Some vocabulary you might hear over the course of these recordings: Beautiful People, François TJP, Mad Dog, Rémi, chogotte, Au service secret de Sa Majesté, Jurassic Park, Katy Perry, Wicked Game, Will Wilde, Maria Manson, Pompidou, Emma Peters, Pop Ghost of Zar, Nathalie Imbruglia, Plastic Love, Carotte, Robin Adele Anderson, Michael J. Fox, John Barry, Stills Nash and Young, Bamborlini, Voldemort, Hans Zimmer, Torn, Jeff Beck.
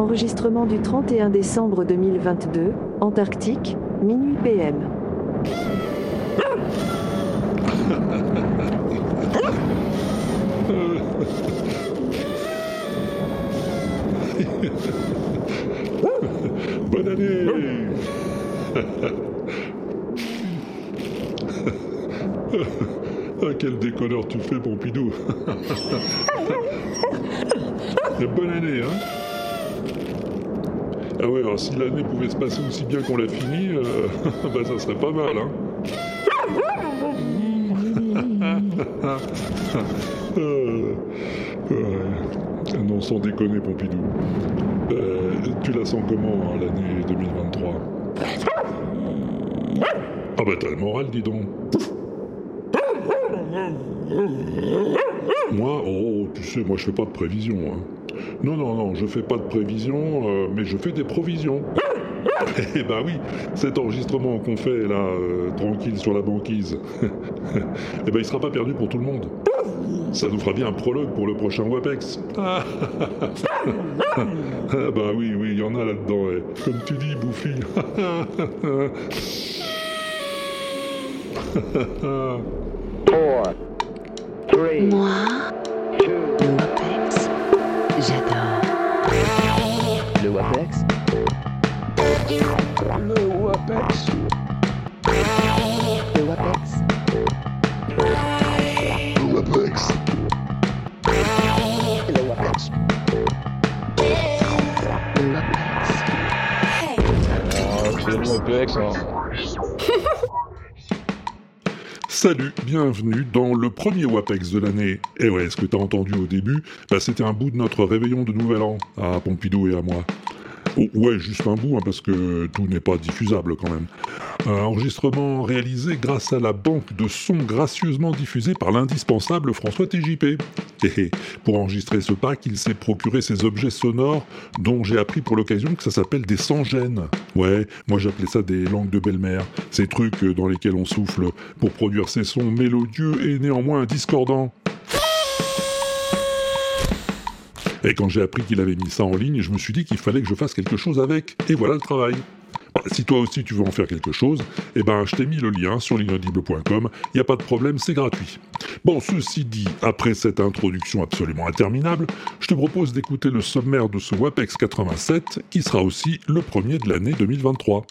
Enregistrement du 31 décembre 2022, Antarctique, minuit PM. Bonne année. Ah, quel déconneur tu fais, Pompidou. Bonne année, hein. Ah ouais, alors si l'année pouvait se passer aussi bien qu'on l'a fini, bah ça serait pas mal, hein. Non, sans déconner, Pompidou. Tu la sens comment, hein, l'année 2023 ? Ah bah t'as le moral, dis donc. Moi, oh, tu sais, moi je fais pas de prévision, hein. Non, je fais pas de prévision, mais je fais des provisions. Eh ben oui, cet enregistrement qu'on fait là, tranquille sur la banquise, eh ben il sera pas perdu pour tout le monde. Ça nous fera bien un prologue pour le prochain Wapex. Ah bah oui, il y en a là-dedans, ouais. Comme tu dis, Bouffi. Moi, le Wapex, j'adore. Le Wapex. Le Wapex. Le Wapex. Le Wapex. Le Wapex. Le Wapex. Le Wapex. Salut, bienvenue dans le premier Wapex de l'année. Et ouais, ce que t'as entendu au début, bah c'était un bout de notre réveillon de Nouvel An, à Pompidou et à moi. Oh, ouais, juste un bout, hein, parce que tout n'est pas diffusable quand même. Un enregistrement réalisé grâce à la banque de sons gracieusement diffusée par l'indispensable François TJP. Et pour enregistrer ce pack, il s'est procuré ces objets sonores dont j'ai appris pour l'occasion que ça s'appelle des sans-gênes. Ouais, moi j'appelais ça des langues de belle-mère, ces trucs dans lesquels on souffle pour produire ces sons mélodieux et néanmoins discordants. Et quand j'ai appris qu'il avait mis ça en ligne, je me suis dit qu'il fallait que je fasse quelque chose avec. Et voilà le travail. Si toi aussi tu veux en faire quelque chose, eh ben je t'ai mis le lien sur l'inaudible.com, il n'y a pas de problème, c'est gratuit. Bon, ceci dit, après cette introduction absolument interminable, je te propose d'écouter le sommaire de ce Wapex 87, qui sera aussi le premier de l'année 2023.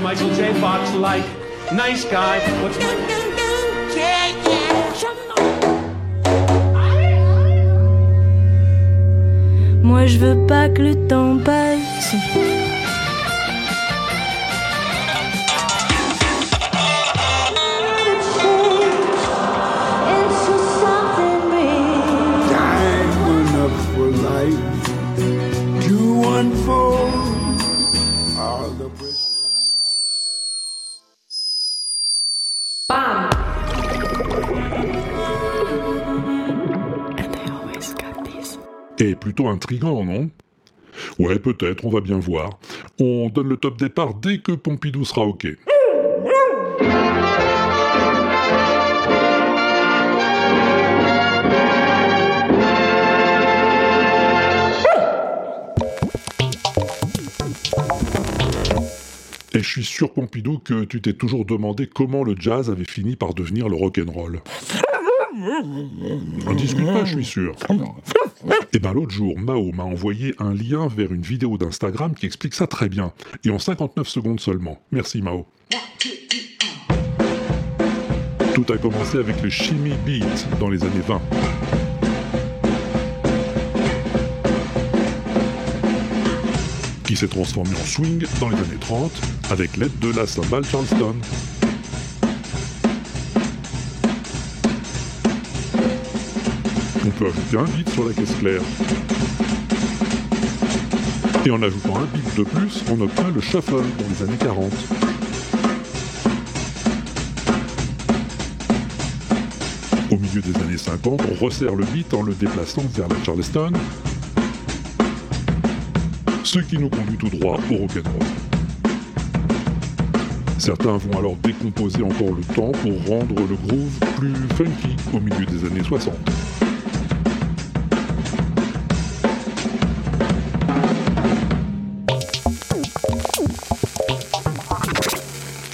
Michael J. Fox, like, nice guy. What's my... Moi, je veux pas que le temps passe. I'm enough for life to unfold. Et plutôt intriguant, non ? Ouais, peut-être, on va bien voir. On donne le top départ dès que Pompidou sera OK. Et je suis sûr, Pompidou, que tu t'es toujours demandé comment le jazz avait fini par devenir le rock'n'roll. On discute pas, je suis sûr. Et ben l'autre jour, Mao m'a envoyé un lien vers une vidéo d'Instagram qui explique ça très bien, et en 59 secondes seulement. Merci Mao. Tout a commencé avec le shimmy beat dans les années 20. Qui s'est transformé en swing dans les années 30, avec l'aide de la cymbale Charleston. On peut ajouter un beat sur la caisse claire. Et en ajoutant un beat de plus, on obtient le shuffle dans les années 40. Au milieu des années 50, on resserre le beat en le déplaçant vers la Charleston, ce qui nous conduit tout droit au rock'n'roll. Certains vont alors décomposer encore le temps pour rendre le groove plus funky au milieu des années 60.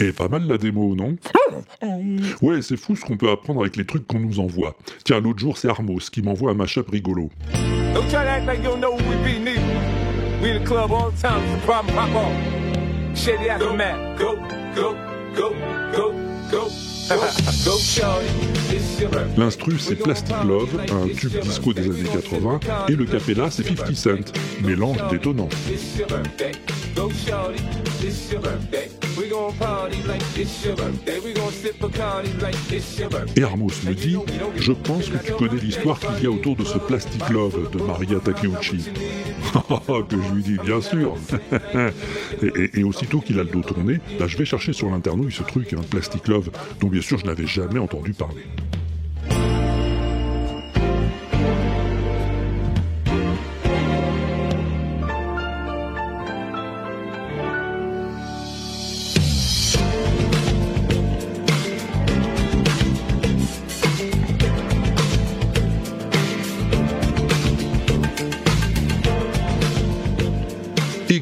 Et pas mal la démo, non ? Ouais, c'est fou ce qu'on peut apprendre avec les trucs qu'on nous envoie. Tiens, l'autre jour, c'est Armos qui m'envoie un mashup rigolo. Don't try to act like you don't know who we be, neither. We in the club all the time, it's a problem, pop off. Shady as a man. Go, go, go, go, go, go, shawty. L'instru, c'est Plastic Love, un tube disco des années 80, et le cappella, c'est 50 Cent. Mélange détonnant. Go, shawty, it's your birthday. We gon' party like it's your birthday. We gon' sip a party like it's your birthday. Et Hermos me dit, je pense que tu connais l'histoire qu'il y a autour de ce Plastic Love de Mariya Takeuchi. Que je lui dis, bien sûr. et aussitôt qu'il a le dos tourné, là je vais chercher sur l'internouille ce truc, hein, Plastic Love, dont bien sûr je n'avais jamais entendu parler.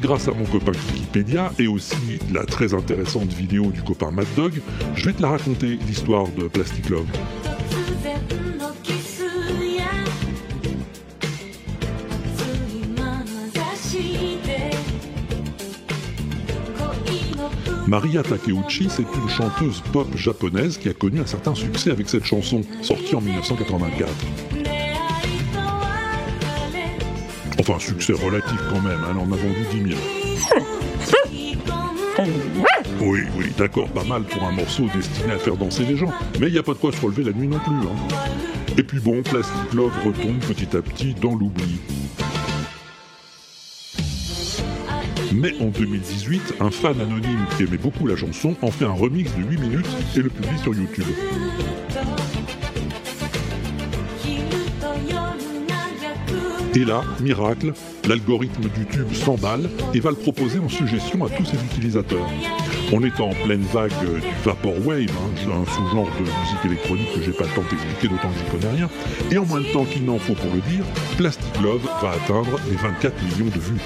Grâce à mon copain Wikipédia et aussi la très intéressante vidéo du copain Mad Dog, je vais te la raconter, l'histoire de Plastic Love. Mariya Takeuchi, c'est une chanteuse pop japonaise qui a connu un certain succès avec cette chanson, sortie en 1984. Enfin, succès relatif quand même, elle en a vendu 10 000. Oui, d'accord, pas mal pour un morceau destiné à faire danser les gens, mais il n'y a pas de quoi se relever la nuit non plus. Hein. Et puis bon, Plastic Love retombe petit à petit dans l'oubli. Mais en 2018, un fan anonyme qui aimait beaucoup la chanson en fait un remix de 8 minutes et le publie sur YouTube. Et là, miracle, l'algorithme du tube s'emballe et va le proposer en suggestion à tous ses utilisateurs. On est en pleine vague du Vaporwave, un sous-genre de musique électronique que j'ai pas le temps d'expliquer, d'autant que j'y connais rien. Et en moins de temps qu'il n'en faut pour le dire, Plastic Love va atteindre les 24 millions de vues.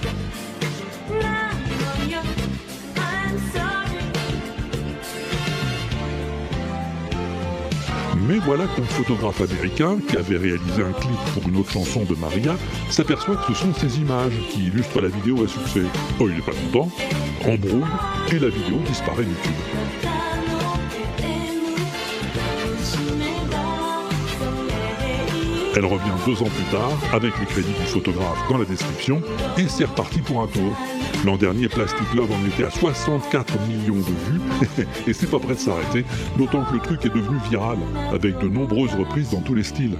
Mais voilà qu'un photographe américain, qui avait réalisé un clip pour une autre chanson de Mariya, s'aperçoit que ce sont ces images qui illustrent la vidéo à succès. Oh, il n'est pas content, embrouille, et la vidéo disparaît du tube. Elle revient 2 ans plus tard, avec les crédits du photographe dans la description, et c'est reparti pour un tour. L'an dernier, Plastic Love en était à 64 millions de vues, et c'est pas prêt de s'arrêter, d'autant que le truc est devenu viral, avec de nombreuses reprises dans tous les styles.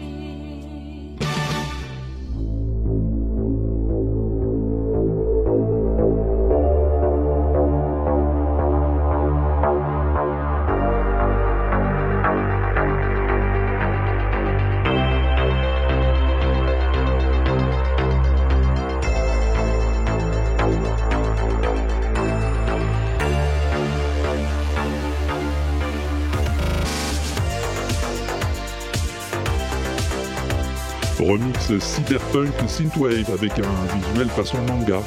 Remix cyberpunk synthwave avec un visuel façon manga.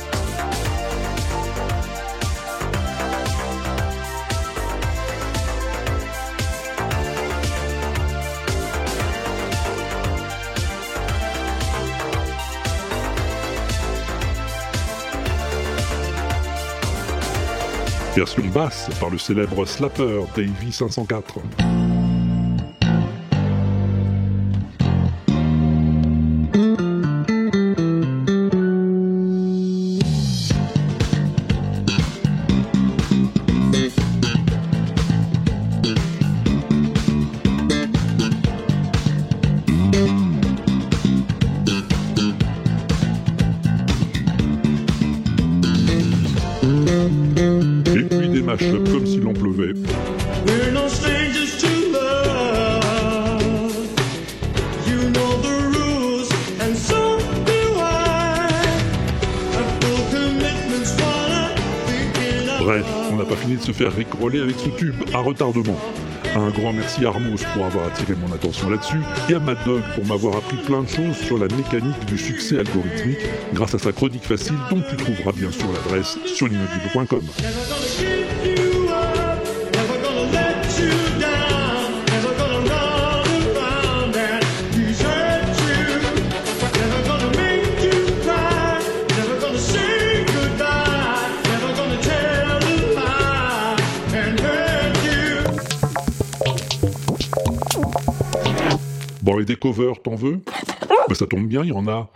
Version basse par le célèbre slapper Davy 504. Comme si l'on pleuvait. pas fini de se faire ricoler avec ce tube à retardement. Un grand merci à Armos pour avoir attiré mon attention là-dessus, et à Mad Dog pour m'avoir appris plein de choses sur la mécanique du succès algorithmique grâce à sa chronique facile dont tu trouveras bien sûr l'adresse sur l'inaudible.com. Bon, et des covers, t'en veux ? Bah ça tombe bien, il y en a.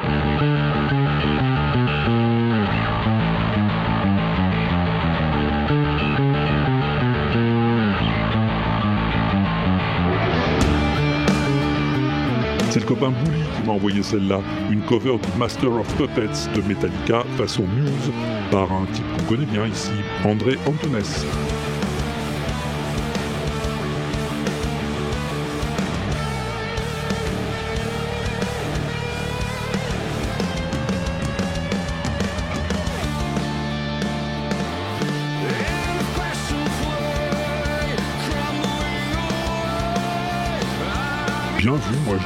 C'est le copain Bouli qui m'a envoyé celle-là, une cover du Master of Puppets de Metallica façon Muse, par un type qu'on connaît bien ici, André Antonès. Bien vu, moi.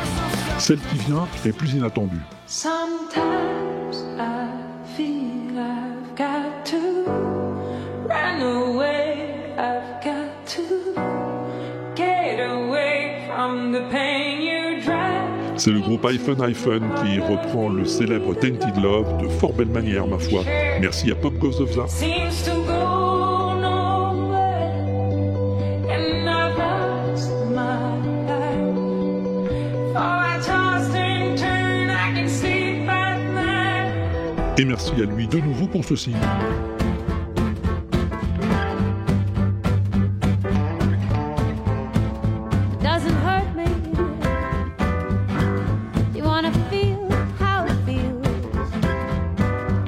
Celle qui vient est plus inattendue. Sometimes I feel I've got to run away, I've got to get away from the pain you drive. C'est le groupe iPhone qui reprend le célèbre Tainted Love de fort belle manière, ma foi. Merci à Pop Ghost of Zar. Et merci à lui de nouveau pour ceci.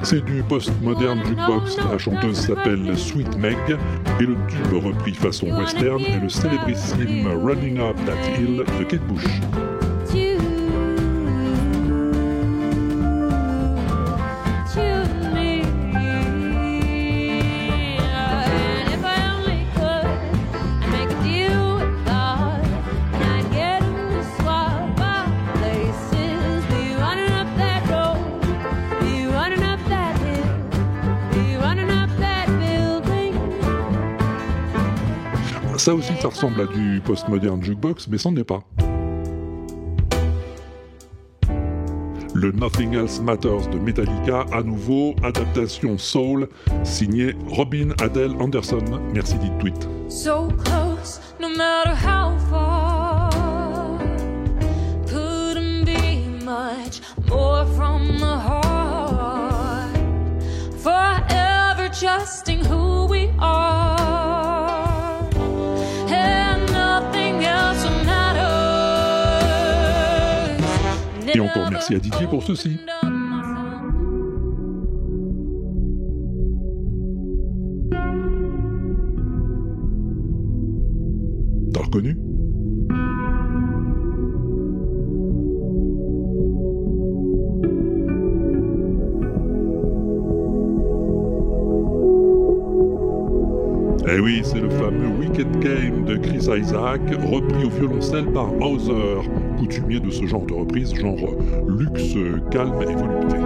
C'est du post-moderne jukebox. La chanteuse s'appelle Sweet Meg et le tube repris façon western est le célébrissime Running Up That Hill de Kate Bush. Ça aussi, ça ressemble à du post-moderne jukebox, mais c'en est pas. Le Nothing Else Matters de Metallica, à nouveau, adaptation soul, signé Robin Adele Anderson. Merci dit tweet. So close, no matter how far, couldn't be much more from the heart, forever trusting who we are. Et encore merci à Didier pour ceci. T'as reconnu ? Eh oui, c'est le fameux Wicked Game de Chris Isaac, repris au violoncelle par Hauser, coutumier de ce genre de reprise, genre luxe, calme et volupté.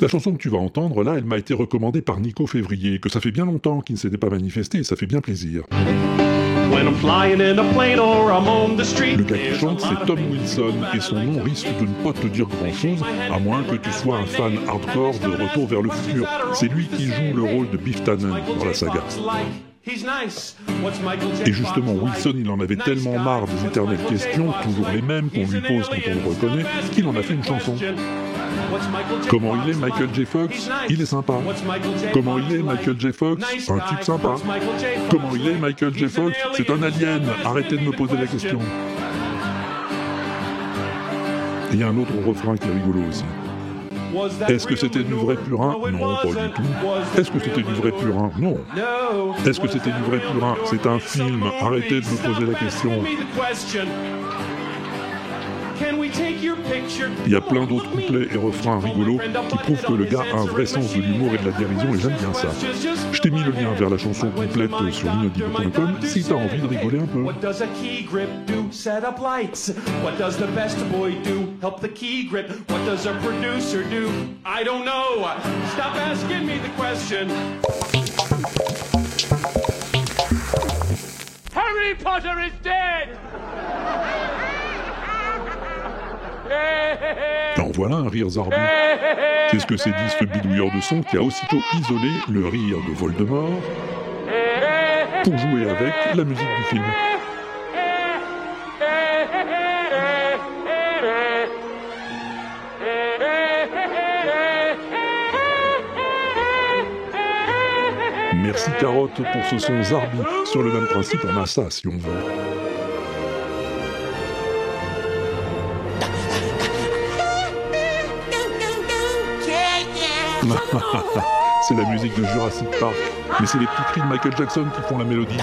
La chanson que tu vas entendre, là, elle m'a été recommandée par Nico Février, que ça fait bien longtemps qu'il ne s'était pas manifesté, et ça fait bien plaisir. Le gars qui chante, c'est Tom Wilson, et son nom risque de ne pas te dire grand-chose, à moins que tu sois un fan hardcore de Retour vers le futur. C'est lui qui joue le rôle de Biff Tannen dans la saga. Et justement, Wilson, il en avait tellement marre des éternelles questions, toujours les mêmes, qu'on lui pose quand on le reconnaît, qu'il en a fait une chanson. Comment il est Michael J. Fox ? Il est sympa. Comment il est Michael J. Fox ? Un type sympa. Comment il est Michael J. Fox ? C'est un alien. Arrêtez de me poser la question. Il y a un autre refrain qui est rigolo aussi. Est-ce que c'était du vrai purin? Non, pas du tout. Est-ce que c'était du vrai purin? Non. Est-ce que c'était du vrai purin? C'est un film. Arrêtez de me poser la question. Il y a plein d'autres couplets et refrains rigolos qui prouvent que le gars a un vrai sens de l'humour et de la dérision, et j'aime bien ça. Je t'ai mis le lien vers la chanson complète sur l'inaudible.com si t'as envie de rigoler un peu. Harry Potter is dead! En voilà un rire zarbi. C'est ce que s'est dit ce bidouilleur de son qui a aussitôt isolé le rire de Voldemort pour jouer avec la musique du film. Merci Carotte pour ce son zarbi. Sur le même principe, on a ça si on veut. C'est la musique de Jurassic Park, mais c'est les petits cris de Michael Jackson qui font la mélodie.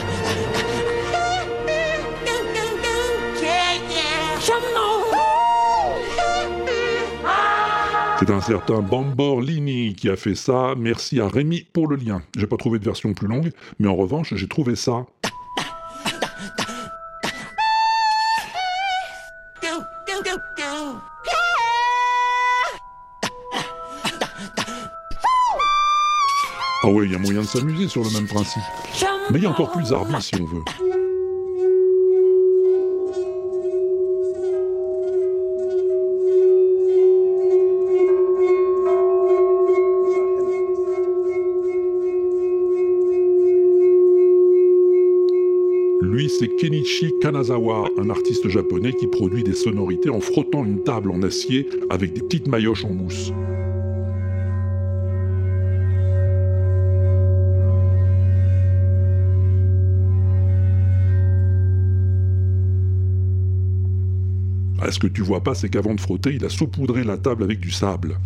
C'est un certain Bamborlini qui a fait ça, merci à Rémi pour le lien. J'ai pas trouvé de version plus longue, mais en revanche j'ai trouvé ça. Ah ouais, il y a moyen de s'amuser sur le même principe. Mais il y a encore plus arbitre si on veut. Lui, c'est Kenichi Kanazawa, un artiste japonais qui produit des sonorités en frottant une table en acier avec des petites maillotches en mousse. Ah, ce que tu vois pas, c'est qu'avant de frotter, il a saupoudré la table avec du sable.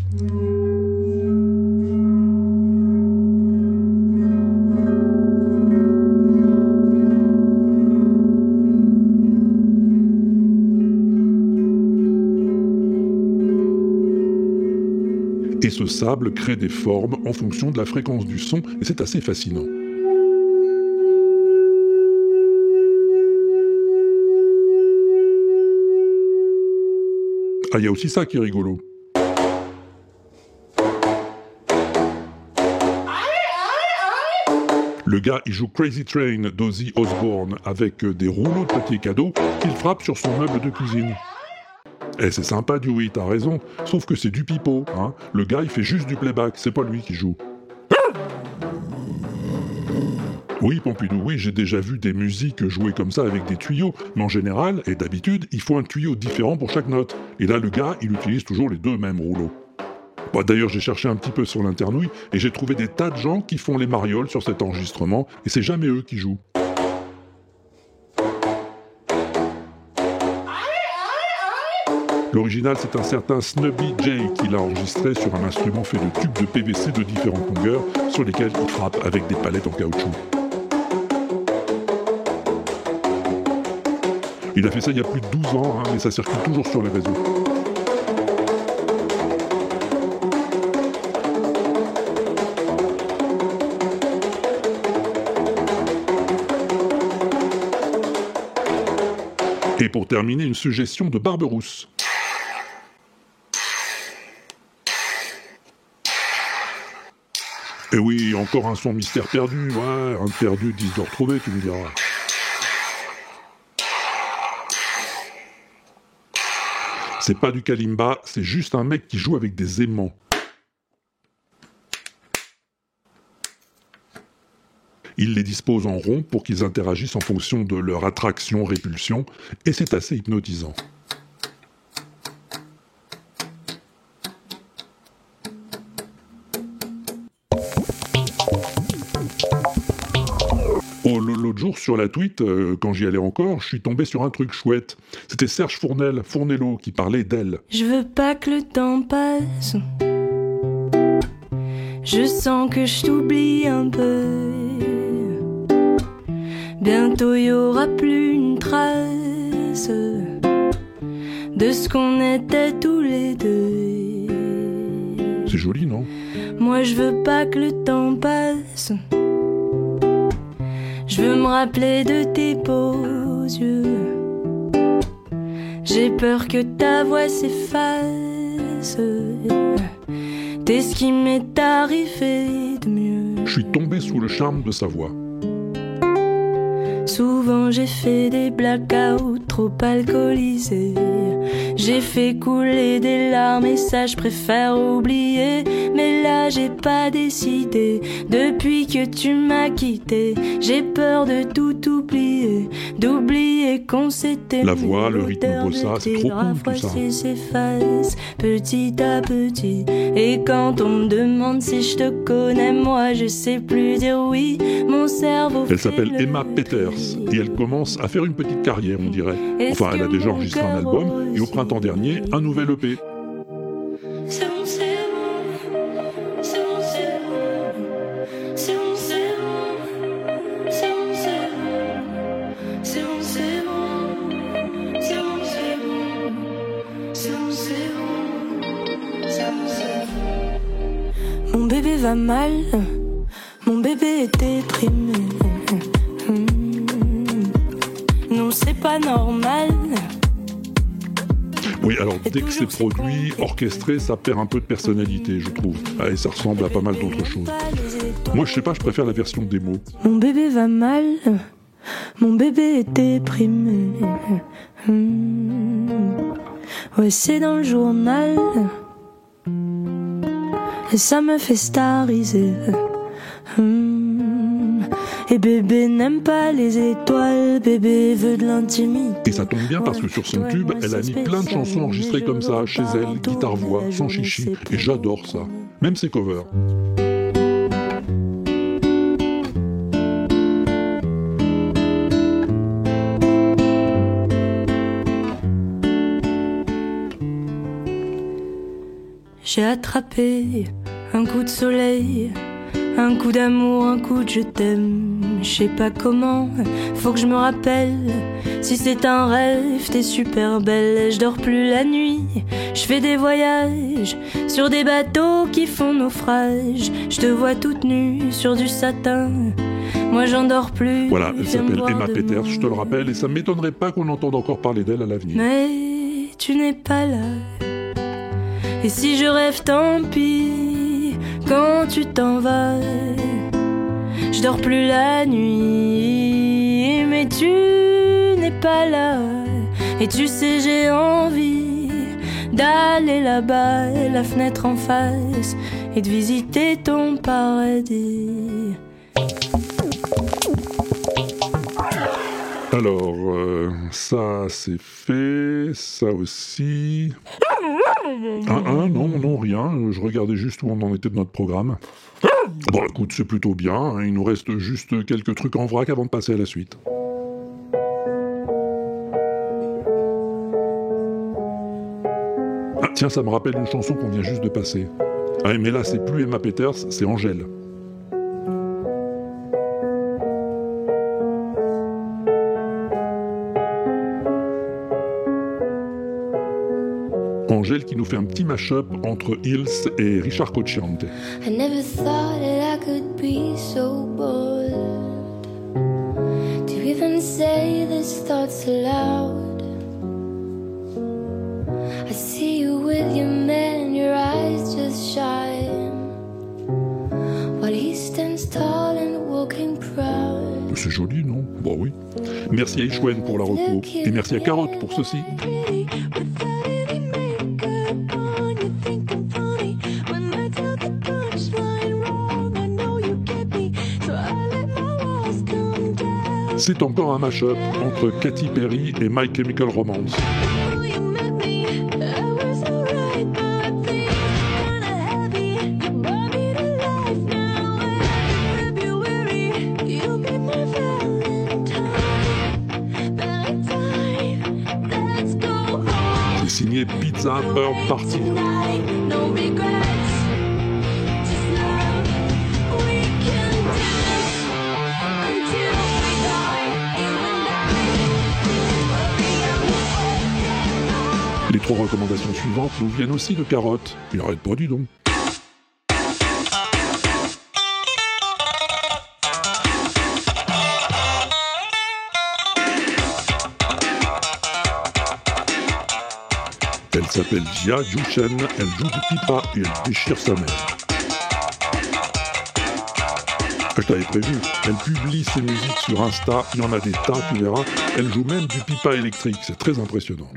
Et ce sable crée des formes en fonction de la fréquence du son, et c'est assez fascinant. Ah, il y a aussi ça qui est rigolo. Le gars, il joue Crazy Train d'Ozzy Osbourne avec des rouleaux de papier cadeau qu'il frappe sur son meuble de cuisine. Eh, c'est sympa, Dewey, t'as raison, sauf que c'est du pipeau, hein. Le gars, il fait juste du playback, c'est pas lui qui joue. Oui, Pompidou, oui, j'ai déjà vu des musiques jouées comme ça avec des tuyaux, mais en général, et d'habitude, il faut un tuyau différent pour chaque note. Et là, le gars, il utilise toujours les deux mêmes rouleaux. Bah, d'ailleurs, j'ai cherché un petit peu sur l'internouille, et j'ai trouvé des tas de gens qui font les marioles sur cet enregistrement, et c'est jamais eux qui jouent. L'original, c'est un certain Snubby Jay qui l'a enregistré sur un instrument fait de tubes de PVC de différentes longueurs, sur lesquels il frappe avec des palettes en caoutchouc. Il a fait ça il y a plus de 12 ans, hein, mais ça circule toujours sur les réseaux. Et pour terminer, une suggestion de Barberousse. Et oui, encore un son mystère perdu, ouais, un perdu, 10 de retrouver, tu me diras. C'est pas du kalimba, c'est juste un mec qui joue avec des aimants. Il les dispose en rond pour qu'ils interagissent en fonction de leur attraction-répulsion, et c'est assez hypnotisant. L'autre jour, sur la tweet, quand j'y allais encore, je suis tombé sur un truc chouette. C'était Serge Fournello qui parlait d'elle. Je veux pas que le temps passe. Je sens que je t'oublie un peu. Bientôt y aura plus une trace de ce qu'on était tous les deux. C'est joli, non ? Moi je veux pas que le temps passe. Je veux me rappeler de tes beaux yeux. J'ai peur que ta voix s'efface. T'es ce qui m'est arrivé de mieux. Je suis tombé sous le charme de sa voix. Souvent j'ai fait des blackouts trop alcoolisés. J'ai fait couler des larmes et ça je préfère oublier. Mais là j'ai pas décidé. Depuis que tu m'as quitté, j'ai peur de tout oublier. D'oublier qu'on s'était. La voix, le rythme bossa, c'est trop cool tout ça. S'efface, petit à petit. Et quand on me demande si je te connais, moi je sais plus dire oui. Mon cerveau. Elle s'appelle Emma Peters. Et elle commence à faire une petite carrière, on dirait. Enfin, elle a déjà enregistré un album et au printemps dernier, un nouvel EP. Mon bébé va mal, mon bébé est déprimé. C'est pas normal. Oui, alors dès que c'est produit, orchestré, ça perd un peu de personnalité, je trouve. Ah, et ça ressemble à pas mal d'autres choses. Moi, je sais pas, je préfère la version démo. Mon bébé va mal, mon bébé est déprimé. Ouais, c'est dans le journal. Et ça me fait stariser. Et bébé n'aime pas les étoiles, bébé veut de l'intimité. Et ça tombe bien parce que sur son tube, elle a mis plein de chansons enregistrées comme ça, chez elle, guitare-voix, sans chichi. Et j'adore ça, même ses covers. J'ai attrapé un coup de soleil, un coup d'amour, un coup de je t'aime. Je sais pas comment, faut que je me rappelle. Si c'est un rêve, t'es super belle. Je dors plus la nuit, je fais des voyages sur des bateaux qui font naufrage. Je te vois toute nue sur du satin. Moi j'en dors plus. Voilà, elle s'appelle Emma Peters, je te le rappelle. Et ça m'étonnerait pas qu'on entende encore parler d'elle à l'avenir. Mais tu n'es pas là. Et si je rêve, tant pis. Quand tu t'en vas, je dors plus la nuit. Mais tu n'es pas là. Et tu sais, j'ai envie d'aller là-bas, la fenêtre en face, et de visiter ton paradis. Alors, ça c'est fait, ça aussi... Non, rien, je regardais juste où on en était de notre programme. Bon, écoute, c'est plutôt bien, hein. Il nous reste juste quelques trucs en vrac avant de passer à la suite. Ah tiens, ça me rappelle une chanson qu'on vient juste de passer. Ah mais là, c'est plus Emma Peters, c'est Angèle. Angèle qui nous fait un petit mash-up entre Hills et Richard Cocciante. I never thought that I could be so bold to even say these thoughts aloud. I see you with your man, your eyes just shine while he stands tall and walking proud. C'est joli, non ? Bon, oui. Merci à Ichouen pour la reco et merci à Carotte pour ceci. C'est encore un mash-up entre Katy Perry et My Chemical Romance. ça peut repartir. Les trois recommandations suivantes nous viennent aussi de Carotte. Il arrête pas, dis donc. Elle s'appelle Jia Yuchen, elle joue du pipa et elle déchire sa mère. Je t'avais prévu, elle publie ses musiques sur Insta, il y en a des tas, tu verras. Elle joue même du pipa électrique, c'est très impressionnant.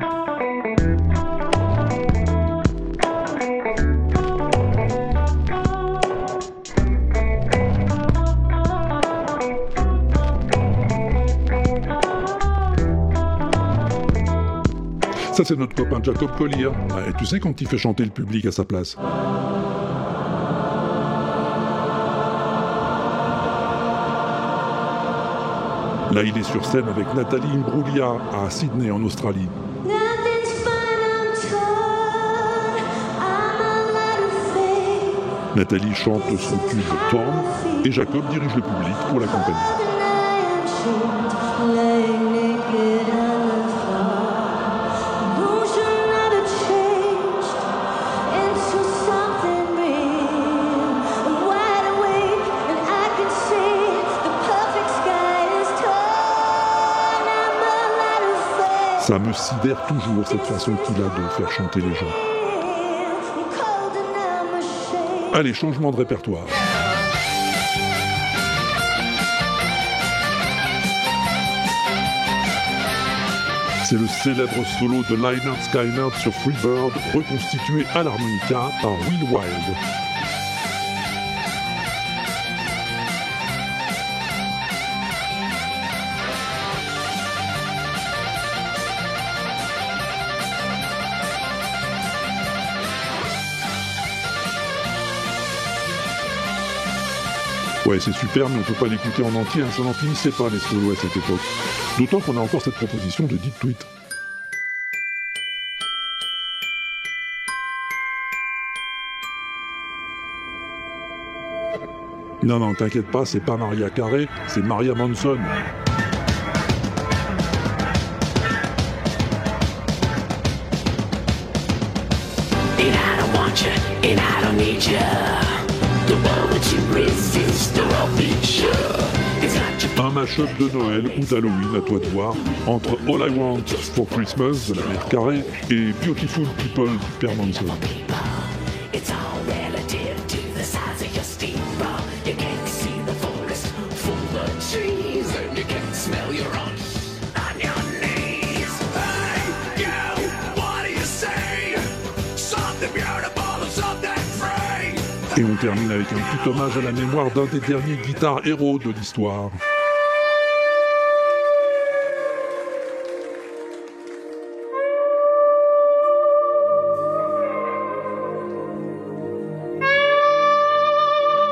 Ça, c'est notre copain Jacob Collier. Et tu sais quand il fait chanter le public à sa place. Là, il est sur scène avec Nathalie Imbruglia à Sydney, en Australie. Nathalie chante son tube Torn et Jacob dirige le public pour l'accompagner. Ça me sidère toujours, cette façon qu'il a de faire chanter les gens. Allez, changement de répertoire. C'est le célèbre solo de Lynyrd Skynyrd sur Free Bird, reconstitué à l'harmonica par Will Wilde. Ouais, c'est super, mais on ne peut pas l'écouter en entier, hein, ça n'en finissait pas les solos à cette époque. D'autant qu'on a encore cette proposition de Deep Tweet. Non, non, t'inquiète pas, c'est pas Mariah Carey, c'est Maria Manson. And I don't want you, and I don't need you. Un mash-up de Noël ou d'Halloween, à toi de voir, entre All I Want for Christmas de la mère Carré et Beautiful People du père Manson. Et on termine avec un petit hommage à la mémoire d'un des derniers guitares héros de l'histoire.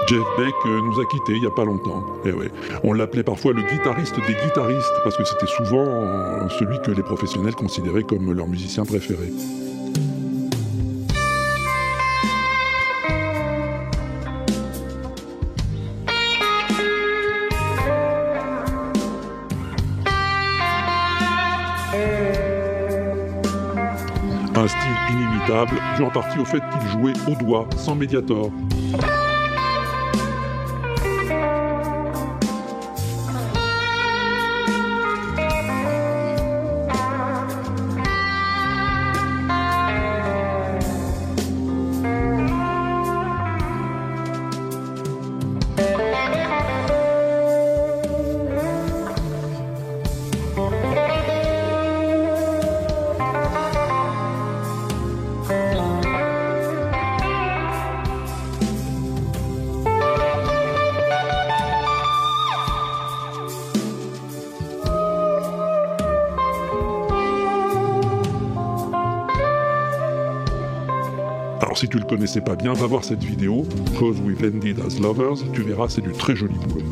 Jeff Beck nous a quittés il n'y a pas longtemps. Eh ouais. On l'appelait parfois le guitariste des guitaristes, parce que c'était souvent celui que les professionnels considéraient comme leur musicien préféré. Un style inimitable, dû en partie au fait qu'il jouait au doigt, sans médiator. Si tu le connaissais pas bien, va voir cette vidéo, Cause We've Ended As Lovers, tu verras, c'est du très joli boulot.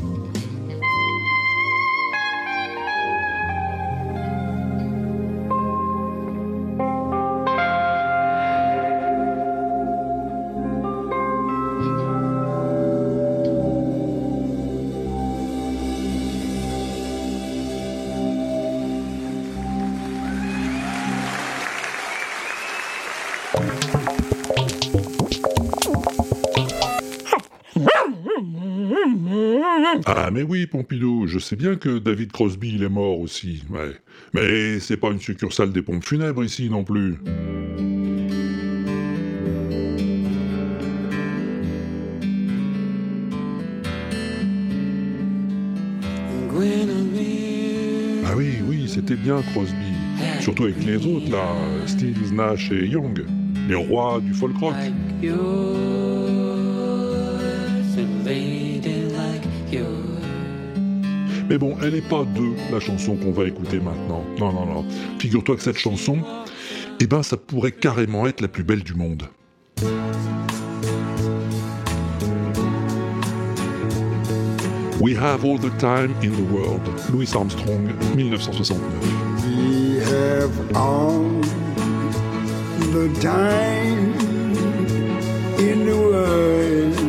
Ah mais oui, Pompidou, je sais bien que David Crosby, il est mort aussi, ouais. Mais c'est pas une succursale des pompes funèbres ici non plus. Ah oui, c'était bien Crosby. Surtout avec les autres, là, Stills, Nash et Young. Les rois du folk rock. Mais bon, elle n'est pas de la chanson qu'on va écouter maintenant. Non. Figure-toi que cette chanson, eh ben, ça pourrait carrément être la plus belle du monde. We have all the time in the world. Louis Armstrong, 1969. We have all the time in the world.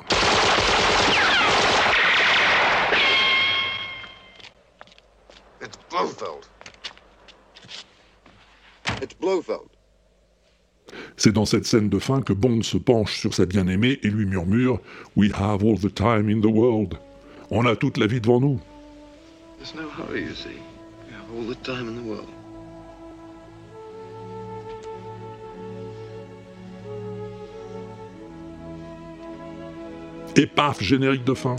It's Blofeld. It's Blofeld. C'est dans cette scène de fin que Bond se penche sur sa bien-aimée et lui murmure « We have all the time in the world ». On a toute la vie devant nous. There's no hurry, you see. We have all the time in the world. Et paf, générique de fin.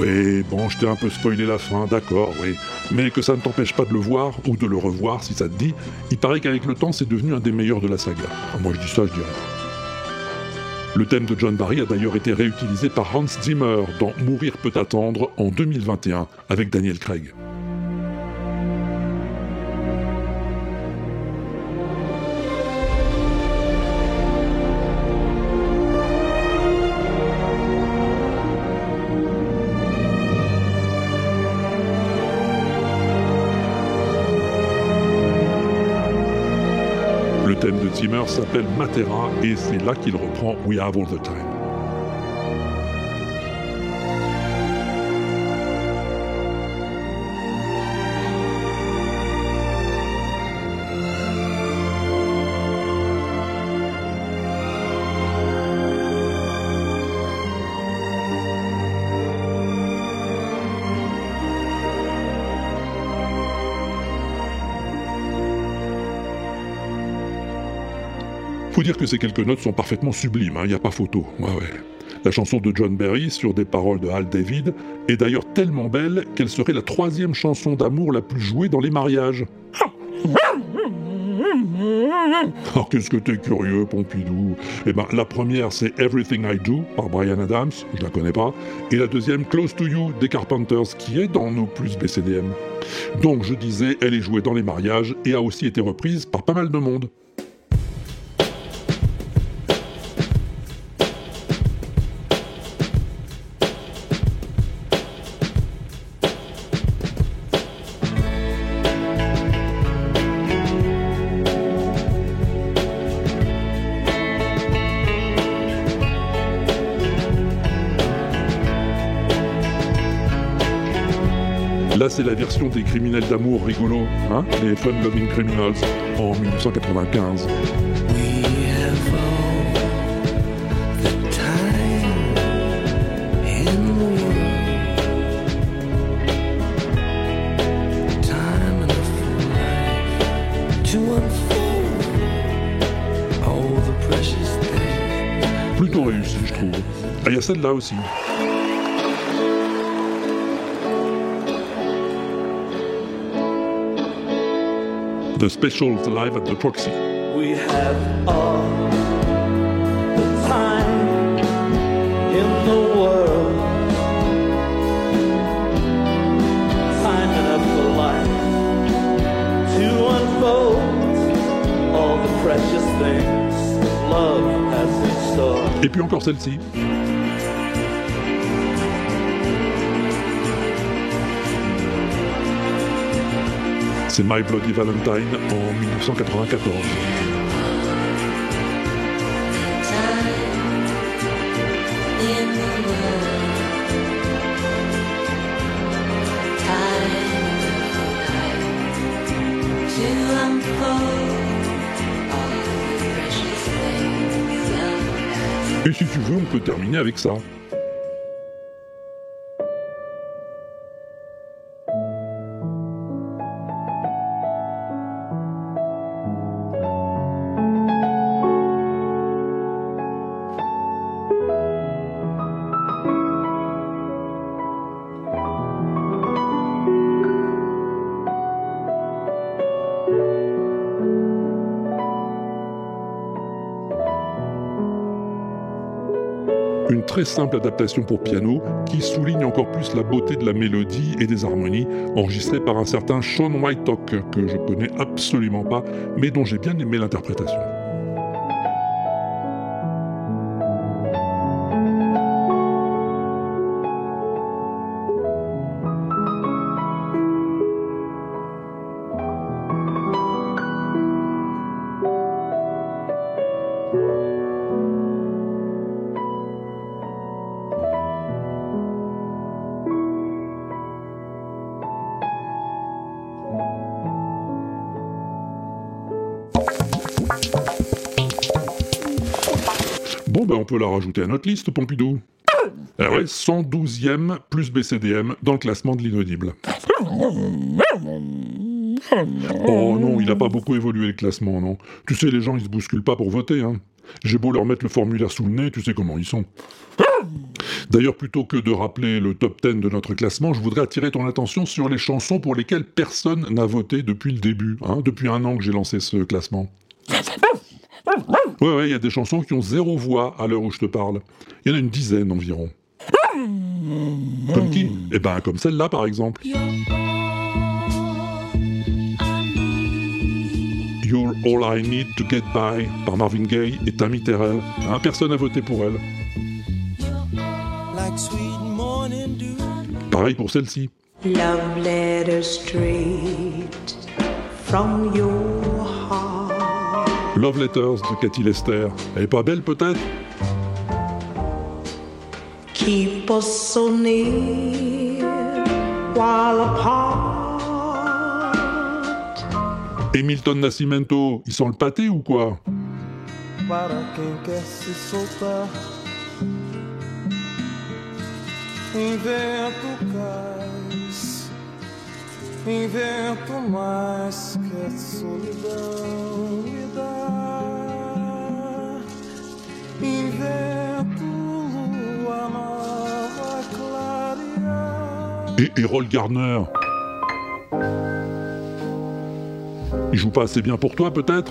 Oui, bon, je t'ai un peu spoilé la fin, d'accord, oui. Mais que ça ne t'empêche pas de le voir, ou de le revoir, si ça te dit. Il paraît qu'avec le temps, c'est devenu un des meilleurs de la saga. Enfin, moi, je dis ça, je dirais. Le thème de John Barry a d'ailleurs été réutilisé par Hans Zimmer dans Mourir peut attendre en 2021, avec Daniel Craig. Zimmer s'appelle Matera et c'est là qu'il reprend « We have all the time ». Faut dire que ces quelques notes sont parfaitement sublimes, il n'y a pas photo. Ouais. La chanson de John Barry, sur des paroles de Hal David, est d'ailleurs tellement belle qu'elle serait la 3e chanson d'amour la plus jouée dans les mariages. Oh, qu'est-ce que t'es curieux, Pompidou. Eh ben, la première, c'est Everything I Do, par Bryan Adams, je la connais pas, et la deuxième, Close to You, des Carpenters, qui est dans nos plus BCDM. Donc, je disais, elle est jouée dans les mariages, et a aussi été reprise par pas mal de monde. Là, c'est la version des criminels d'amour rigolos, hein, les Fun Loving Criminals, en 1995. Plutôt réussi, je trouve. Ah, il y a celle-là aussi. The Specials live at the Proxy. We have all the time in the world. Time enough for life to unfold all the precious things love has in store. Et puis encore celle-ci. C'est My Bloody Valentine en 1994. Et si tu veux, on peut terminer avec ça. Une très simple adaptation pour piano qui souligne encore plus la beauté de la mélodie et des harmonies, enregistrée par un certain Sean Whitehock, que je connais absolument pas, mais dont j'ai bien aimé l'interprétation. Bon, ben on peut la rajouter à notre liste, Pompidou. Ah ouais, 112e plus BCDM dans le classement de l'inaudible. Oh non, il a pas beaucoup évolué le classement, non. Tu sais, les gens, ils se bousculent pas pour voter, hein. J'ai beau leur mettre le formulaire sous le nez, tu sais comment ils sont. D'ailleurs, plutôt que de rappeler le top 10 de notre classement, je voudrais attirer ton attention sur les chansons pour lesquelles personne n'a voté depuis le début, hein, depuis un an que j'ai lancé ce classement. Ouais, il y a des chansons qui ont zéro voix à l'heure où je te parle. Il y en a une dizaine environ. Comme qui ? Eh ben, comme celle-là, par exemple. You're All I Need to Get By, par Marvin Gaye et Tammy Terrell. Hein, personne n'a voté pour elle. Pareil pour celle-ci. Love letter straight from your heart. Love Letters de Cathy Lester. Elle est pas belle, peut-être ? Keep us so near while apart. Hamilton Nascimento, ils sont le pâté ou quoi ? Invento mais que a solidão me dá. Invento lua nova clarear. Et Errol Garner. Il joue pas assez bien pour toi, peut-être ?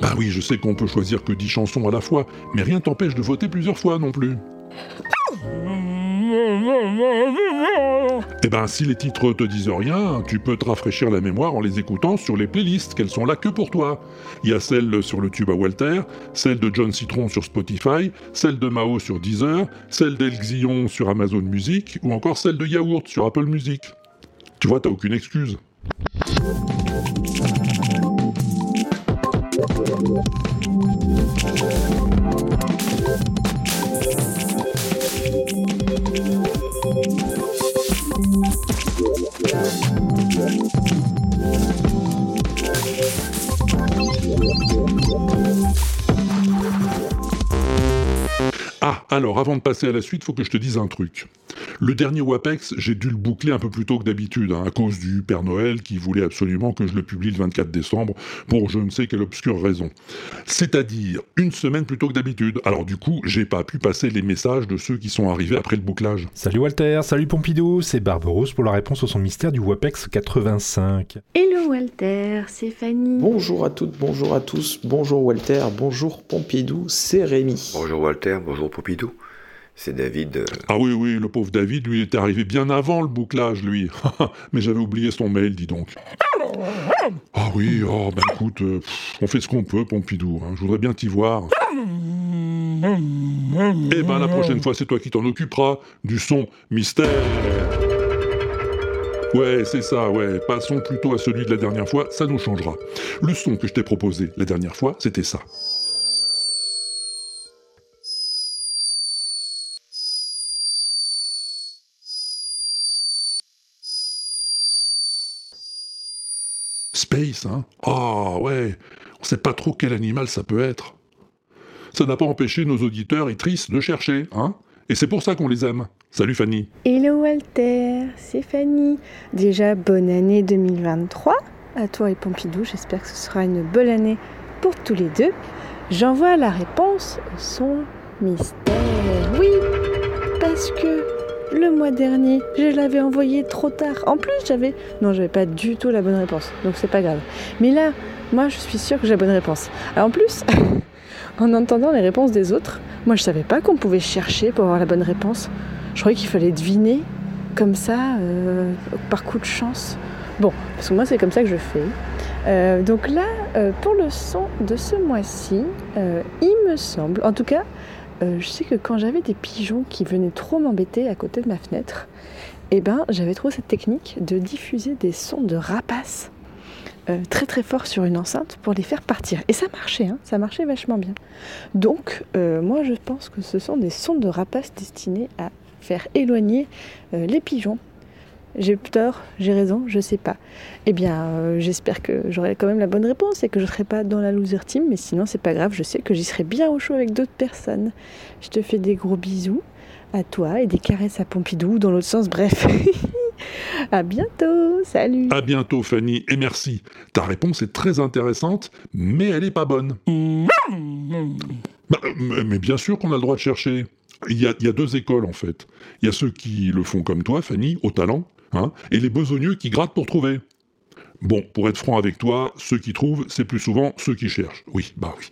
Bah oui, je sais qu'on peut choisir que 10 chansons à la fois, mais rien t'empêche de voter plusieurs fois non plus. Eh ben, si les titres te disent rien, tu peux te rafraîchir la mémoire en les écoutant sur les playlists, qu'elles sont là que pour toi. Il y a celle sur le tube à Walter, celle de John Citron sur Spotify, celle de Mao sur Deezer, celle d'Elxion sur Amazon Music, ou encore celle de Yaourt sur Apple Music. Tu vois, t'as aucune excuse. Ah, alors, avant de passer à la suite, faut que je te dise un truc. Le dernier Wapex, j'ai dû le boucler un peu plus tôt que d'habitude, à cause du Père Noël qui voulait absolument que je le publie le 24 décembre, pour je ne sais quelle obscure raison. C'est-à-dire, une semaine plus tôt que d'habitude. Alors du coup, j'ai pas pu passer les messages de ceux qui sont arrivés après le bouclage. Salut Walter, salut Pompidou, c'est Barberousse pour la réponse au son mystère du Wapex 85. Hello Walter, c'est Fanny. Bonjour à toutes, bonjour à tous, bonjour Walter, bonjour Pompidou, c'est Rémi. Bonjour Walter, bonjour Pompidou. C'est David. Ah oui, le pauvre David, lui, il était arrivé bien avant le bouclage, lui. Mais j'avais oublié son mail, dis donc. Ah oui, oh, ben écoute, on fait ce qu'on peut, Pompidou. Hein. Je voudrais bien t'y voir. Eh ben, la prochaine fois, c'est toi qui t'en occuperas du son mystère. Ouais, c'est ça, ouais. Passons plutôt à celui de la dernière fois, ça nous changera. Le son que je t'ai proposé la dernière fois, c'était ça. Space, hein ? Ah ouais, on sait pas trop quel animal ça peut être. Ça n'a pas empêché nos auditeurs et tristes de chercher, hein ? Et c'est pour ça qu'on les aime. Salut Fanny. Hello Walter, c'est Fanny. Déjà, bonne année 2023 à toi et Pompidou, j'espère que ce sera une bonne année pour tous les deux. J'envoie la réponse au son mystère. Oui, parce que... le mois dernier, je l'avais envoyé trop tard. En plus, j'avais pas du tout la bonne réponse. Donc c'est pas grave. Mais là, moi, je suis sûre que j'ai la bonne réponse. Alors, en plus, en entendant les réponses des autres, moi, je savais pas qu'on pouvait chercher pour avoir la bonne réponse. Je croyais qu'il fallait deviner comme ça, par coup de chance. Bon, parce que moi, c'est comme ça que je fais. Donc là, pour le son de ce mois-ci, il me semble, en tout cas... je sais que quand j'avais des pigeons qui venaient trop m'embêter à côté de ma fenêtre, eh ben, j'avais trouvé cette technique de diffuser des sons de rapaces très très forts sur une enceinte pour les faire partir. Et ça marchait, hein, ça marchait vachement bien. Donc moi je pense que ce sont des sons de rapaces destinés à faire éloigner les pigeons. J'ai tort, j'ai raison, je sais pas. Eh bien, j'espère que j'aurai quand même la bonne réponse et que je serai pas dans la loser team, mais sinon c'est pas grave, je sais que j'y serai bien au chaud avec d'autres personnes. Je te fais des gros bisous à toi et des caresses à Pompidou, dans l'autre sens, bref. À bientôt, salut. À bientôt Fanny, et merci. Ta réponse est très intéressante, mais elle est pas bonne. Bah, mais bien sûr qu'on a le droit de chercher. Il y a deux écoles en fait. Il y a ceux qui le font comme toi Fanny, au talent, hein, et les besogneux qui grattent pour trouver. Bon, pour être franc avec toi, ceux qui trouvent, c'est plus souvent ceux qui cherchent. Oui, bah oui.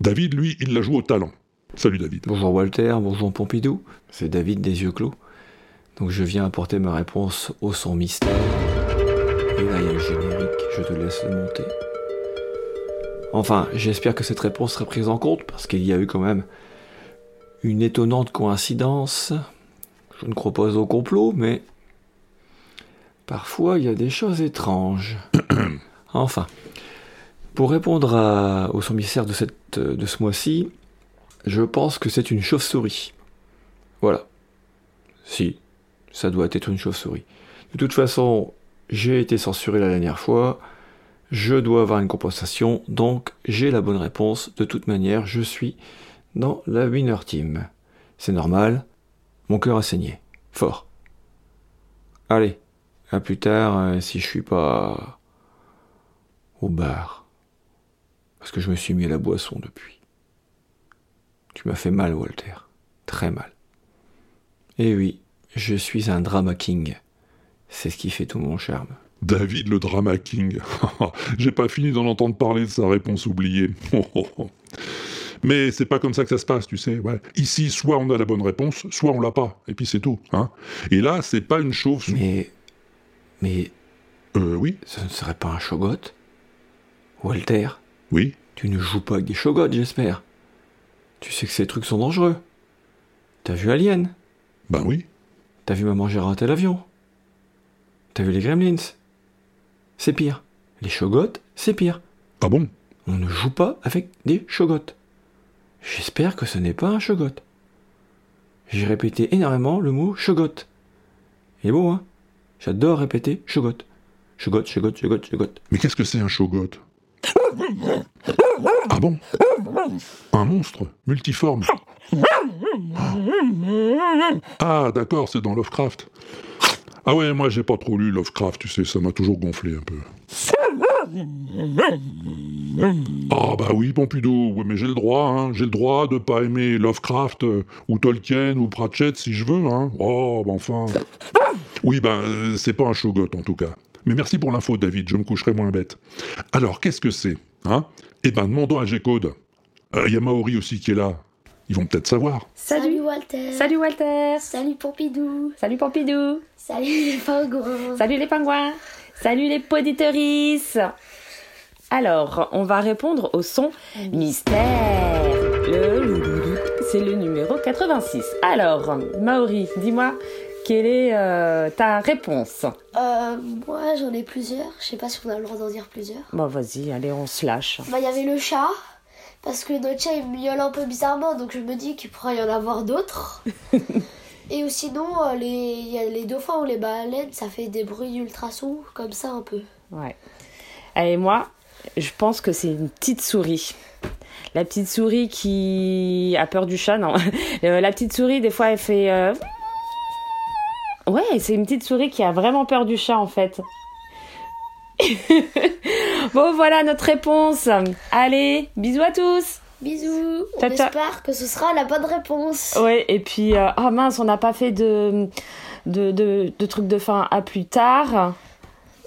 David, lui, il la joue au talent. Salut David. Bonjour Walter, bonjour Pompidou. C'est David des yeux clos. Donc je viens apporter ma réponse au son mystère. Et là, il y a le générique, je te laisse le monter. Enfin, j'espère que cette réponse sera prise en compte, parce qu'il y a eu quand même une étonnante coïncidence. Je ne crois pas au complot, mais... parfois, il y a des choses étranges. Enfin, pour répondre au son mystère de ce mois-ci, je pense que c'est une chauve-souris. Voilà. Si, ça doit être une chauve-souris. De toute façon, j'ai été censuré la dernière fois, je dois avoir une compensation, donc j'ai la bonne réponse. De toute manière, je suis dans la winner team. C'est normal, mon cœur a saigné. Fort. Allez. À plus tard, si je suis pas au bar. parce que je me suis mis à la boisson depuis. Tu m'as fait mal, Walter. Très mal. Eh oui, je suis un drama king. C'est ce qui fait tout mon charme. David le drama king. J'ai pas fini d'en entendre parler de sa réponse oubliée. Mais c'est pas comme ça que ça se passe, tu sais. Ouais. Ici, soit on a la bonne réponse, soit on l'a pas. Et puis c'est tout. Hein. Et là, c'est pas une chauve-souris. Mais... oui. Ça ne serait pas un chogotte, Walter? Oui. Tu ne joues pas avec des chogottes, j'espère. Tu sais que ces trucs sont dangereux. T'as vu Alien? Ben oui. T'as vu Maman j'ai raté l'avion? T'as vu les Gremlins? C'est pire. Les chogottes, c'est pire. Ah bon? On ne joue pas avec des chogottes. J'espère que ce n'est pas un chogotte. J'ai répété énormément le mot chogotte. Il est beau, hein? J'adore répéter chogotte. Chogotte, chogotte, chogotte, chogotte. Mais qu'est-ce que c'est un chogotte? Ah bon? Un monstre multiforme. Ah d'accord, c'est dans Lovecraft. Ah ouais, moi j'ai pas trop lu Lovecraft, tu sais, ça m'a toujours gonflé un peu. Ah bah oui, Pompidou, ouais, mais j'ai le droit, hein, j'ai le droit de pas aimer Lovecraft ou Tolkien ou Pratchett si je veux, hein. Oh, bah enfin... Oui, ben, c'est pas un chogotte en tout cas. Mais merci pour l'info, David, je me coucherai moins bête. Alors, qu'est-ce que c'est, hein? Eh ben, demandons à G-Code. Y a Maori aussi qui est là. Ils vont peut-être savoir. Salut Walter. Salut Walter. Salut Pompidou. Salut Pompidou. Salut les pingouins. Salut les pingouins. Salut les poditeuristes. Alors, on va répondre au son mystère. C'est le numéro 86. Alors, Maori, dis-moi, quelle est ta réponse? Moi, j'en ai plusieurs. Je sais pas si on a le droit d'en dire plusieurs. Bon, vas-y, allez, on se lâche. Bah, il y avait le chat, parce que notre chat, il miaule un peu bizarrement, donc je me dis qu'il pourrait y en avoir d'autres. Et ou sinon, il y a les dauphins ou les baleines, ça fait des bruits ultrasons, comme ça, un peu. Ouais. Et moi, je pense que c'est une petite souris. La petite souris qui a peur du chat, non. La petite souris, des fois, elle fait... Ouais, c'est une petite souris qui a vraiment peur du chat, en fait. Bon, voilà notre réponse. Allez, bisous à tous. Bisous. On espère que ce sera la bonne réponse. Ouais, et puis... oh mince, on n'a pas fait de trucs de fin. À plus tard.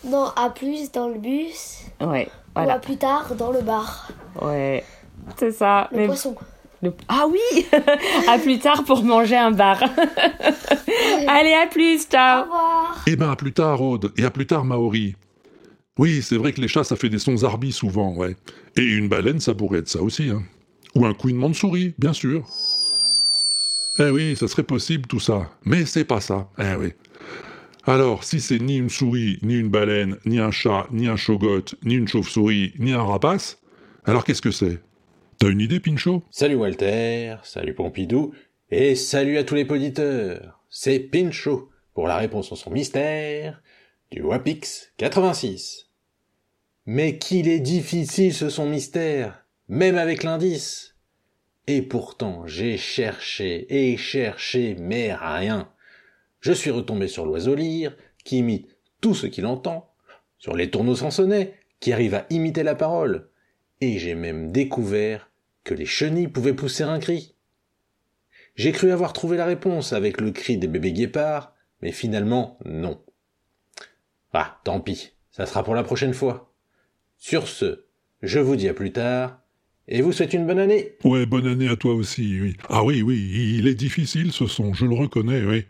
Non, à plus dans le bus. Ouais, voilà. Ou à plus tard dans le bar. Ouais, c'est ça. Le poisson. Ah oui. À plus tard pour manger un bar. Allez, à plus, ciao. Au revoir. Eh ben, à plus tard, Aude. Et à plus tard, Maori. Oui, c'est vrai que les chats, ça fait des sons zarbi souvent, ouais. Et une baleine, ça pourrait être ça aussi, hein. Ou un couinement de souris, bien sûr. Eh oui, ça serait possible, tout ça. Mais c'est pas ça, eh oui. Alors, si c'est ni une souris, ni une baleine, ni un chat, ni un chogotte, ni une chauve-souris, ni un rapace, alors qu'est-ce que c'est? T'as une idée, Pinchot? Salut Walter, salut Pompidou, et salut à tous les poditeurs. C'est Pinchot pour la réponse à son mystère du Wapex 86. Mais qu'il est difficile ce son mystère, même avec l'indice. Et pourtant, j'ai cherché et cherché, mais rien. Je suis retombé sur l'oiseau-lyre, qui imite tout ce qu'il entend, sur les tourneaux sansonnets, qui arrivent à imiter la parole, et j'ai même découvert que les chenilles pouvaient pousser un cri. J'ai cru avoir trouvé la réponse avec le cri des bébés guépards, mais finalement, non. Ah, tant pis, ça sera pour la prochaine fois. Sur ce, je vous dis à plus tard, et vous souhaite une bonne année. Ouais, bonne année à toi aussi, oui. Ah oui, il est difficile ce son, je le reconnais, oui.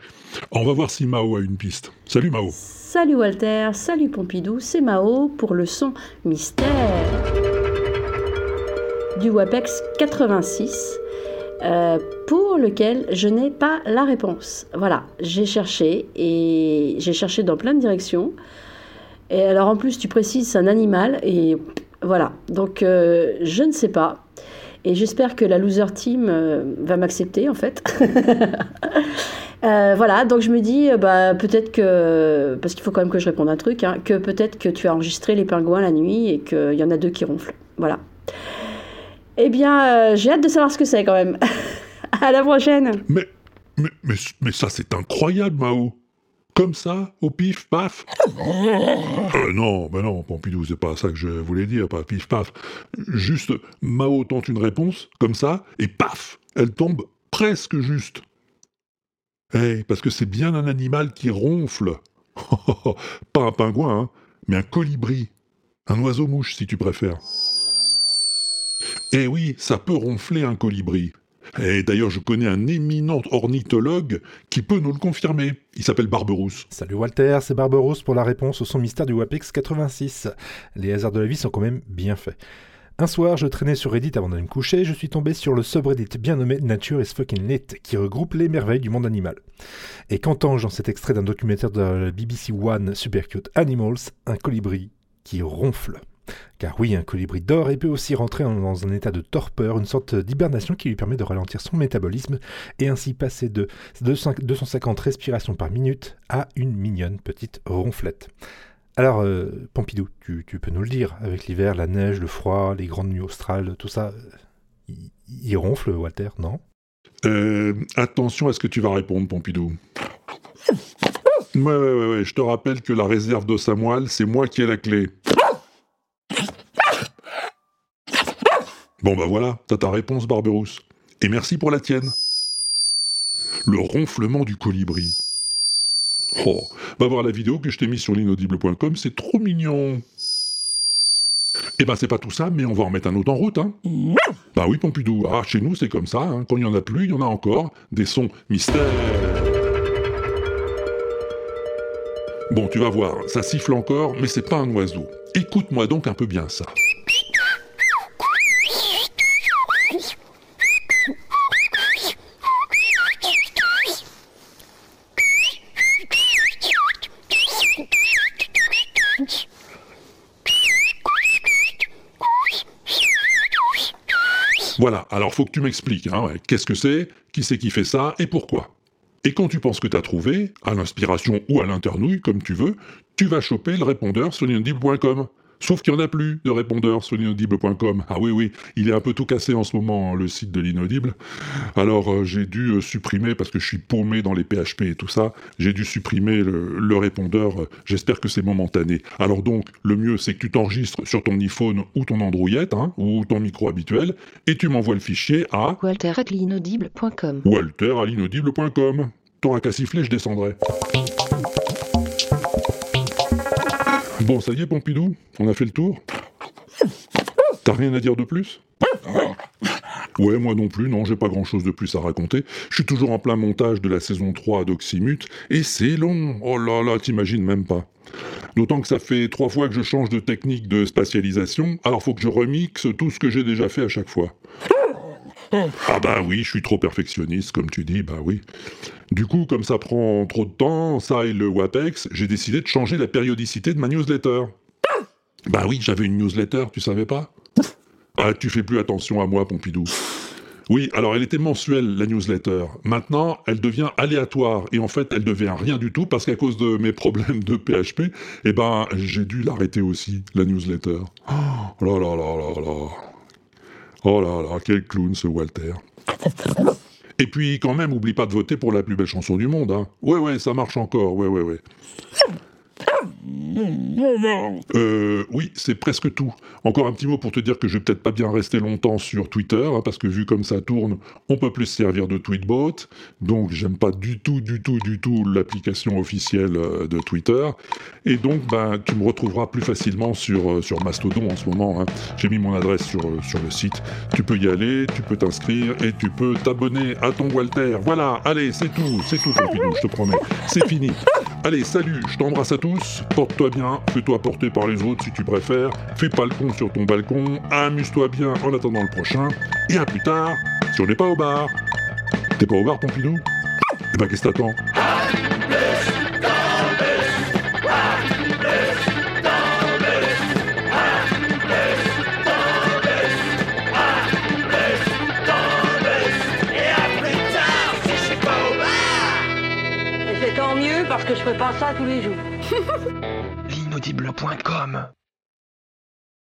On va voir si Mao a une piste. Salut Mao. Salut Walter, salut Pompidou, c'est Mao pour le son mystère du Wapex 86, pour lequel je n'ai pas la réponse. Voilà, j'ai cherché dans plein de directions. Et alors en plus, tu précises un animal et voilà. Donc je ne sais pas. Et j'espère que la loser team va m'accepter en fait. Voilà, donc je me dis, bah peut-être que, parce qu'il faut quand même que je réponde un truc, hein, que peut-être que tu as enregistré les pingouins la nuit et qu'il y en a deux qui ronflent. Voilà. Eh bien, j'ai hâte de savoir ce que c'est, quand même. À la prochaine. Mais ça, c'est incroyable, Mao. comme ça, au pif, paf. Non, Pompidou, c'est pas ça que je voulais dire, pas pif, paf. Juste, Mao tente une réponse, comme ça, et paf, elle tombe presque juste. Parce que c'est bien un animal qui ronfle. Pas un pingouin, hein, mais un colibri. Un oiseau-mouche, si tu préfères. Oui, ça peut ronfler un colibri. Et d'ailleurs, je connais un éminent ornithologue qui peut nous le confirmer. Il s'appelle Barberousse. Salut Walter, c'est Barberousse pour la réponse au son mystère du Wapex 86. Les hasards de la vie sont quand même bien faits. Un soir, je traînais sur Reddit avant d'aller me coucher, je suis tombé sur le subreddit bien nommé Nature is fucking lit, qui regroupe les merveilles du monde animal. Et qu'entends-je dans cet extrait d'un documentaire de la BBC One Super Cute Animals, un colibri qui ronfle. Car oui, un colibri dort et peut aussi rentrer dans un état de torpeur, une sorte d'hibernation qui lui permet de ralentir son métabolisme et ainsi passer de 250 respirations par minute à une mignonne petite ronflette. Alors, Pompidou, tu peux nous le dire, avec l'hiver, la neige, le froid, les grandes nuits australes, tout ça, il ronfle, Walter, non ? Attention à ce que tu vas répondre, Pompidou. Ouais, je te rappelle que la réserve de Samoal, c'est moi qui ai la clé. Bon, voilà, t'as ta réponse, Barberousse. Et merci pour la tienne. Le ronflement du colibri. Va voir la vidéo que je t'ai mise sur l'inaudible.com, c'est trop mignon. C'est pas tout ça, mais on va en mettre un autre en route, hein. Oui, Pompidou, chez nous, c'est comme ça, hein. Quand il y en a plus, il y en a encore. Des sons mystères. Bon, tu vas voir, ça siffle encore, mais c'est pas un oiseau. Écoute-moi donc un peu bien ça. Voilà, alors faut que tu m'expliques, hein, qu'est-ce que c'est qui fait ça, et pourquoi. Et quand tu penses que t'as trouvé, à l'inspiration ou à l'internouille, comme tu veux, tu vas choper le répondeur sur l'inaudible.com. Sauf qu'il n'y en a plus de répondeur sur l'inaudible.com. Oui, il est un peu tout cassé en ce moment, le site de l'inaudible. Alors j'ai dû supprimer, parce que je suis paumé dans les PHP et tout ça, j'ai dû supprimer le répondeur, j'espère que c'est momentané. Alors donc, le mieux c'est que tu t'enregistres sur ton iPhone ou ton Androidette, hein, ou ton micro habituel, et tu m'envoies le fichier à... walter@l'inaudible.com. walter@l'inaudible.com. T'auras qu'à siffler, je descendrai. Bon, ça y est, Pompidou, on a fait le tour. T'as rien à dire de plus ? Ouais, moi non plus, non, j'ai pas grand-chose de plus à raconter. Je suis toujours en plein montage de la saison 3 d'Oxymute, et c'est long. Oh là là, t'imagines même pas. D'autant que ça fait 3 fois que je change de technique de spatialisation, alors faut que je remixe tout ce que j'ai déjà fait à chaque fois. Oui, je suis trop perfectionniste, comme tu dis, oui. Du coup, comme ça prend trop de temps, ça et le WAPEX, j'ai décidé de changer la périodicité de ma newsletter. Oui, j'avais une newsletter, tu savais pas ? Tu fais plus attention à moi, Pompidou. Oui, alors elle était mensuelle, la newsletter. Maintenant, elle devient aléatoire, et en fait, elle devient rien du tout, parce qu'à cause de mes problèmes de PHP, j'ai dû l'arrêter aussi, la newsletter. Oh là là, quel clown ce Walter. Et puis quand même, oublie pas de voter pour la plus belle chanson du monde, hein. Ouais, ça marche encore, ouais. Oui, c'est presque tout. Encore un petit mot pour te dire que je vais peut-être pas bien rester longtemps sur Twitter, hein, parce que vu comme ça tourne, on peut plus se servir de tweetbot, donc j'aime pas du tout l'application officielle de Twitter, et donc tu me retrouveras plus facilement sur Mastodon en ce moment, hein. J'ai mis mon adresse sur le site, tu peux y aller, tu peux t'inscrire, et tu peux t'abonner à ton Walter. Voilà, allez, c'est tout, Pompidou, je te promets, c'est fini. Allez, salut, je t'embrasse à tous, porte-toi bien, fais-toi porter par les autres si tu préfères, fais pas le con sur ton balcon, amuse-toi bien en attendant le prochain, et à plus tard, si on n'est pas au bar. T'es pas au bar, Pompidou ? Qu'est-ce que t'attends ? Parce que je fais pas ça tous les jours. L'inaudible.com